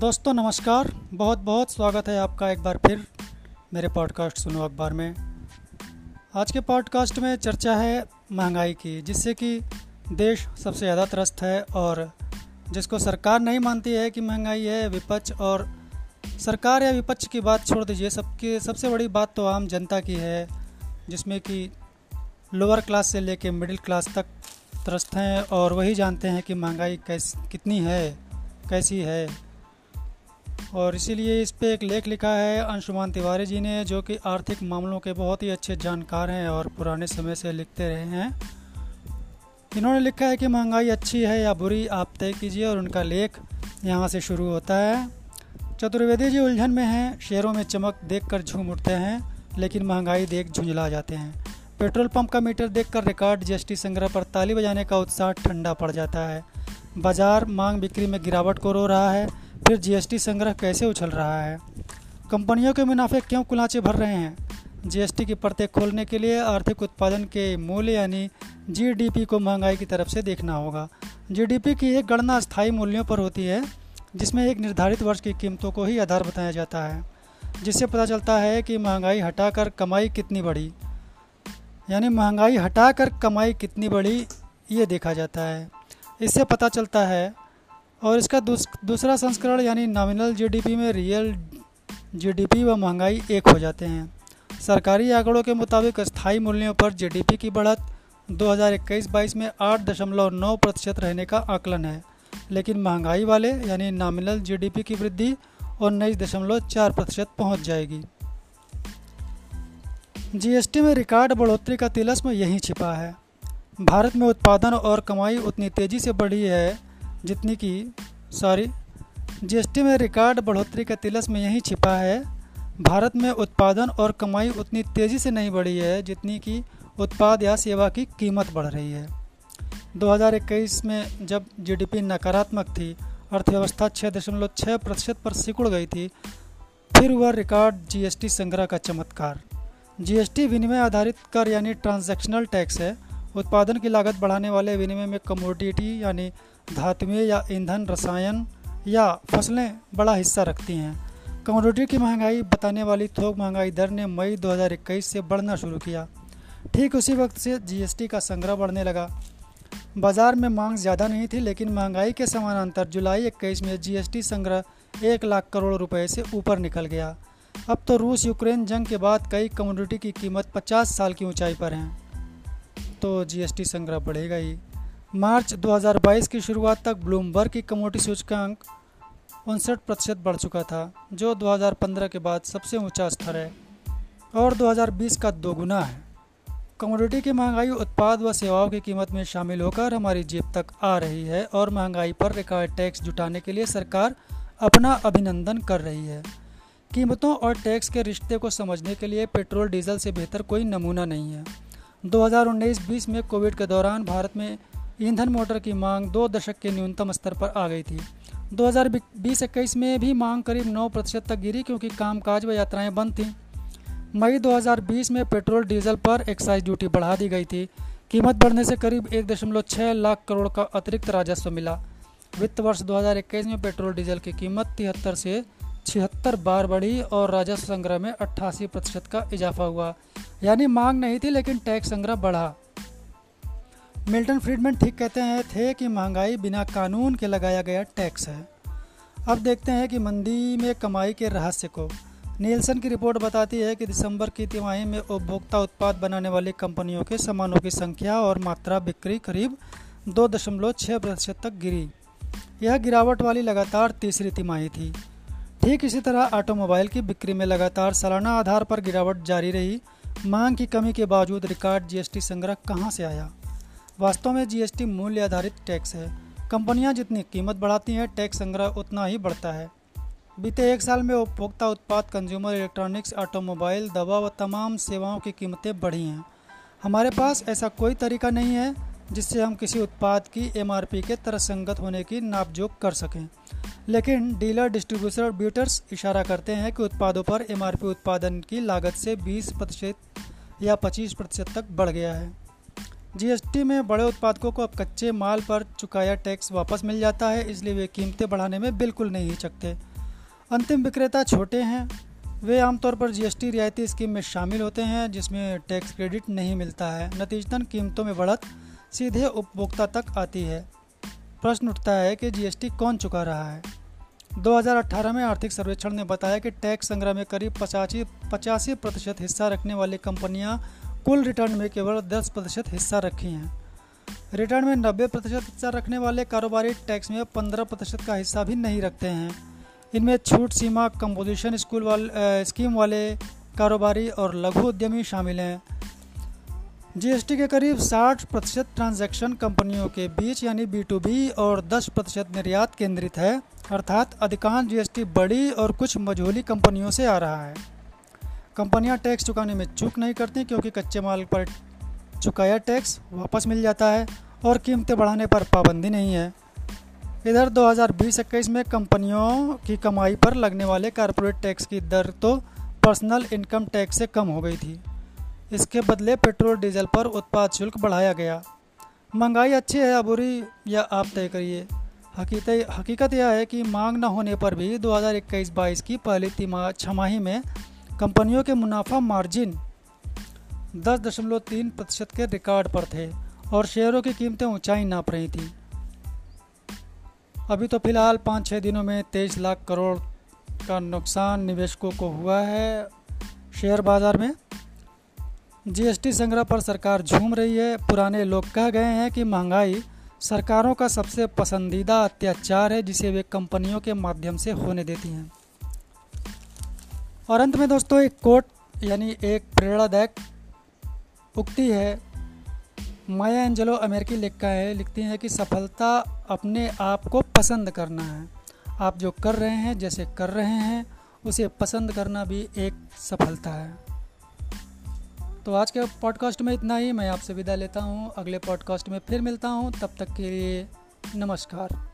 दोस्तों नमस्कार, बहुत बहुत स्वागत है आपका एक बार फिर मेरे पॉडकास्ट सुनो अखबार में। आज के पॉडकास्ट में चर्चा है महंगाई की, जिससे कि देश सबसे ज़्यादा त्रस्त है और जिसको सरकार नहीं मानती है कि महंगाई है। विपक्ष और सरकार या विपक्ष की बात छोड़ दीजिए, सबकी सबसे बड़ी बात तो आम जनता की है, जिसमें कि लोअर क्लास से लेके मिडिल क्लास तक त्रस्त हैं और वही जानते हैं कि महंगाई कितनी है, कैसी है। और इसीलिए इस पर एक लेख लिखा है अंशुमान तिवारी जी ने, जो कि आर्थिक मामलों के बहुत ही अच्छे जानकार हैं और पुराने समय से लिखते रहे हैं। इन्होंने लिखा है कि महंगाई अच्छी है या बुरी, आप तय कीजिए, और उनका लेख यहाँ से शुरू होता है। चतुर्वेदी जी उलझन में हैं, शेरों में चमक देखकर झूम उठते हैं, लेकिन महंगाई देख झुंझला जाते हैं। पेट्रोल पंप का मीटर देखकर रिकॉर्ड जीएसटी संग्रह पर ताली बजाने का उत्साह ठंडा पड़ जाता है। बाजार मांग बिक्री में गिरावट को रो रहा है, फिर जीएसटी संग्रह कैसे उछल रहा है। कंपनियों के मुनाफे क्यों कुलाचे भर रहे हैं। जीएसटी की परतें खोलने के लिए आर्थिक उत्पादन के मूल्य यानी जीडीपी को महंगाई की तरफ से देखना होगा। जीडीपी की एक गणना स्थायी मूल्यों पर होती है, जिसमें एक निर्धारित वर्ष की कीमतों को ही आधार बताया जाता है, जिससे पता चलता है कि महंगाई हटाकर कमाई कितनी बढ़ी, यानी महंगाई हटाकर कमाई कितनी बढ़ी ये देखा जाता है, इससे पता चलता है। और इसका दूसरा संस्करण यानी नॉमिनल जीडीपी में रियल जीडीपी व महंगाई एक हो जाते हैं। सरकारी आंकड़ों के मुताबिक स्थायी मूल्यों पर जीडीपी की बढ़त 2021-22 में 8.9% रहने का आकलन है, लेकिन महंगाई वाले यानी नॉमिनल जीडीपी की वृद्धि 19.4% पहुँच जाएगी। जीएसटी में रिकॉर्ड बढ़ोतरी का तिलस्म यहीं छिपा है। भारत में उत्पादन और कमाई उतनी तेज़ी से बढ़ी है जितनी कि जीएसटी में रिकॉर्ड बढ़ोतरी का तिलस्म यहीं छिपा है। भारत में उत्पादन और कमाई उतनी तेज़ी से नहीं बढ़ी है जितनी कि उत्पाद या सेवा की कीमत बढ़ रही है। 2021 में जब जीडीपी नकारात्मक थी, अर्थव्यवस्था 6.6% पर सिकुड़ गई थी, फिर हुआ रिकॉर्ड जीएसटी संग्रह का चमत्कार। जीएसटी विनिमय आधारित कर यानी ट्रांजैक्शनल टैक्स है। उत्पादन की लागत बढ़ाने वाले विनिमय में कमोडिटी यानी धातुएं या ईंधन, रसायन या फसलें बड़ा हिस्सा रखती हैं। कमोडिटी की महंगाई बताने वाली थोक महंगाई दर ने मई 2021 से बढ़ना शुरू किया। ठीक उसी वक्त से जीएसटी का संग्रह बढ़ने लगा। बाजार में मांग ज़्यादा नहीं थी, लेकिन महंगाई के समानांतर जुलाई 2021 में जीएसटी संग्रह 1,00,000 करोड़ रुपए से ऊपर निकल गया। अब तो रूस यूक्रेन जंग के बाद कई कमोडिटी की कीमत 50 साल की ऊंचाई पर हैं, तो जीएसटी संग्रह बढ़ेगा ही। मार्च 2022 की शुरुआत तक ब्लूमबर्ग की कमोडिटी सूचकांक 59% बढ़ चुका था, जो 2015 के बाद सबसे ऊंचा स्तर है और 2020 का दोगुना है। कमोडिटी की महंगाई उत्पाद व सेवाओं की कीमत में शामिल होकर हमारी जेब तक आ रही है और महंगाई पर रिकॉर्ड टैक्स जुटाने के लिए सरकार अपना अभिनंदन कर रही है। कीमतों और टैक्स के रिश्ते को समझने के लिए पेट्रोल डीजल से बेहतर कोई नमूना नहीं है। 2019-20 में कोविड के दौरान भारत में ईंधन मोटर की मांग 2 दशक के न्यूनतम स्तर पर आ गई थी। 2020-21 में भी मांग करीब 9% तक गिरी, क्योंकि कामकाज व यात्राएं बंद थीं। मई 2020 में पेट्रोल डीजल पर एक्साइज ड्यूटी बढ़ा दी गई थी। कीमत बढ़ने से करीब 1.6 लाख करोड़ का अतिरिक्त राजस्व मिला। वित्त वर्ष 2021 में पेट्रोल डीजल की कीमत 73 से 76 बार बढ़ी और राजस्व संग्रह में 88% का इजाफा हुआ, यानी मांग नहीं थी लेकिन टैक्स संग्रह बढ़ा। मिल्टन फ्रीडमैन ठीक कहते हैं थे कि महंगाई बिना कानून के लगाया गया टैक्स है। अब देखते हैं कि मंदी में कमाई के रहस्य को। नीलसन की रिपोर्ट बताती है कि दिसंबर की तिमाही में उपभोक्ता उत्पाद बनाने वाली कंपनियों के सामानों की संख्या और मात्रा बिक्री करीब 2.6% तक गिरी। यह गिरावट वाली लगातार तीसरी तिमाही थी। ठीक इसी तरह ऑटोमोबाइल की बिक्री में लगातार सालाना आधार पर गिरावट जारी रही। मांग की कमी के बावजूद रिकॉर्ड जीएसटी संग्रह कहां से आया। वास्तव में जीएसटी मूल्य आधारित टैक्स है। कंपनियां जितनी कीमत बढ़ाती हैं, टैक्स संग्रह उतना ही बढ़ता है। बीते एक साल में उपभोक्ता उत्पाद, कंज्यूमर इलेक्ट्रॉनिक्स, ऑटोमोबाइल, दवा व तमाम सेवाओं की कीमतें बढ़ी हैं। हमारे पास ऐसा कोई तरीका नहीं है जिससे हम किसी उत्पाद की एमआरपी के तर्कसंगत होने की नापजोख कर सकें, लेकिन डीलर, डिस्ट्रीब्यूटर्स इशारा करते हैं कि उत्पादों पर एमआरपी उत्पादन की लागत से 20% या 25% तक बढ़ गया है। जीएसटी में बड़े उत्पादकों को अब कच्चे माल पर चुकाया टैक्स वापस मिल जाता है, इसलिए वे कीमतें बढ़ाने में बिल्कुल नहीं हिचकते। अंतिम विक्रेता छोटे हैं, वे आमतौर पर जीएसटी रियायती स्कीम में शामिल होते हैं जिसमें टैक्स क्रेडिट नहीं मिलता है। नतीजतन कीमतों में बढ़त सीधे उपभोक्ता तक आती है। प्रश्न उठता है कि जीएसटी कौन चुका रहा है। 2018 में आर्थिक सर्वेक्षण ने बताया कि टैक्स संग्रह में करीब 85% हिस्सा रखने वाली कंपनियां कुल रिटर्न में केवल 10% हिस्सा रखी हैं। रिटर्न में 90% हिस्सा रखने वाले कारोबारी टैक्स में 15% का हिस्सा भी नहीं रखते हैं। इनमें छूट सीमा कंपोजिशन स्कीम वाले कारोबारी और लघु उद्यमी शामिल हैं। जीएसटी के करीब 60% ट्रांजैक्शन कंपनियों के बीच यानी B2B और 10% निर्यात केंद्रित है, अर्थात अधिकांश जीएसटी बड़ी और कुछ मझोली कंपनियों से आ रहा है। कंपनियां टैक्स चुकाने में चूक नहीं करती क्योंकि कच्चे माल पर चुकाया टैक्स वापस मिल जाता है और कीमतें बढ़ाने पर पाबंदी नहीं है। इधर 2020-21 में कंपनियों की कमाई पर लगने वाले कॉर्पोरेट टैक्स की दर तो पर्सनल इनकम टैक्स से कम हो गई थी। इसके बदले पेट्रोल डीजल पर उत्पाद शुल्क बढ़ाया गया। महंगाई अच्छी है या बुरी, या आप तय करिए। हकीकत यह है कि मांग न होने पर भी 2021-22 की पहली छमाही में कंपनियों के मुनाफा मार्जिन 10.3% के रिकॉर्ड पर थे और शेयरों की कीमतें ऊंचाई नाप रही थी। अभी तो फिलहाल 5-6 दिनों में 23 लाख करोड़ का नुकसान निवेशकों को हुआ है। शेयर बाजार में जीएसटी संग्रह पर सरकार झूम रही है। पुराने लोग कह गए हैं कि महंगाई सरकारों का सबसे पसंदीदा अत्याचार है जिसे वे कंपनियों के माध्यम से होने देती हैं। और अंत में दोस्तों एक कोट यानी एक प्रेरणादायक उक्ति है। माया एंजेलो अमेरिकी लिखती हैं कि सफलता अपने आप को पसंद करना है। आप जो कर रहे हैं, जैसे कर रहे हैं, उसे पसंद करना भी एक सफलता है। तो आज के पॉडकास्ट में इतना ही। मैं आपसे विदा लेता हूँ। अगले पॉडकास्ट में फिर मिलता हूँ। तब तक के लिए नमस्कार।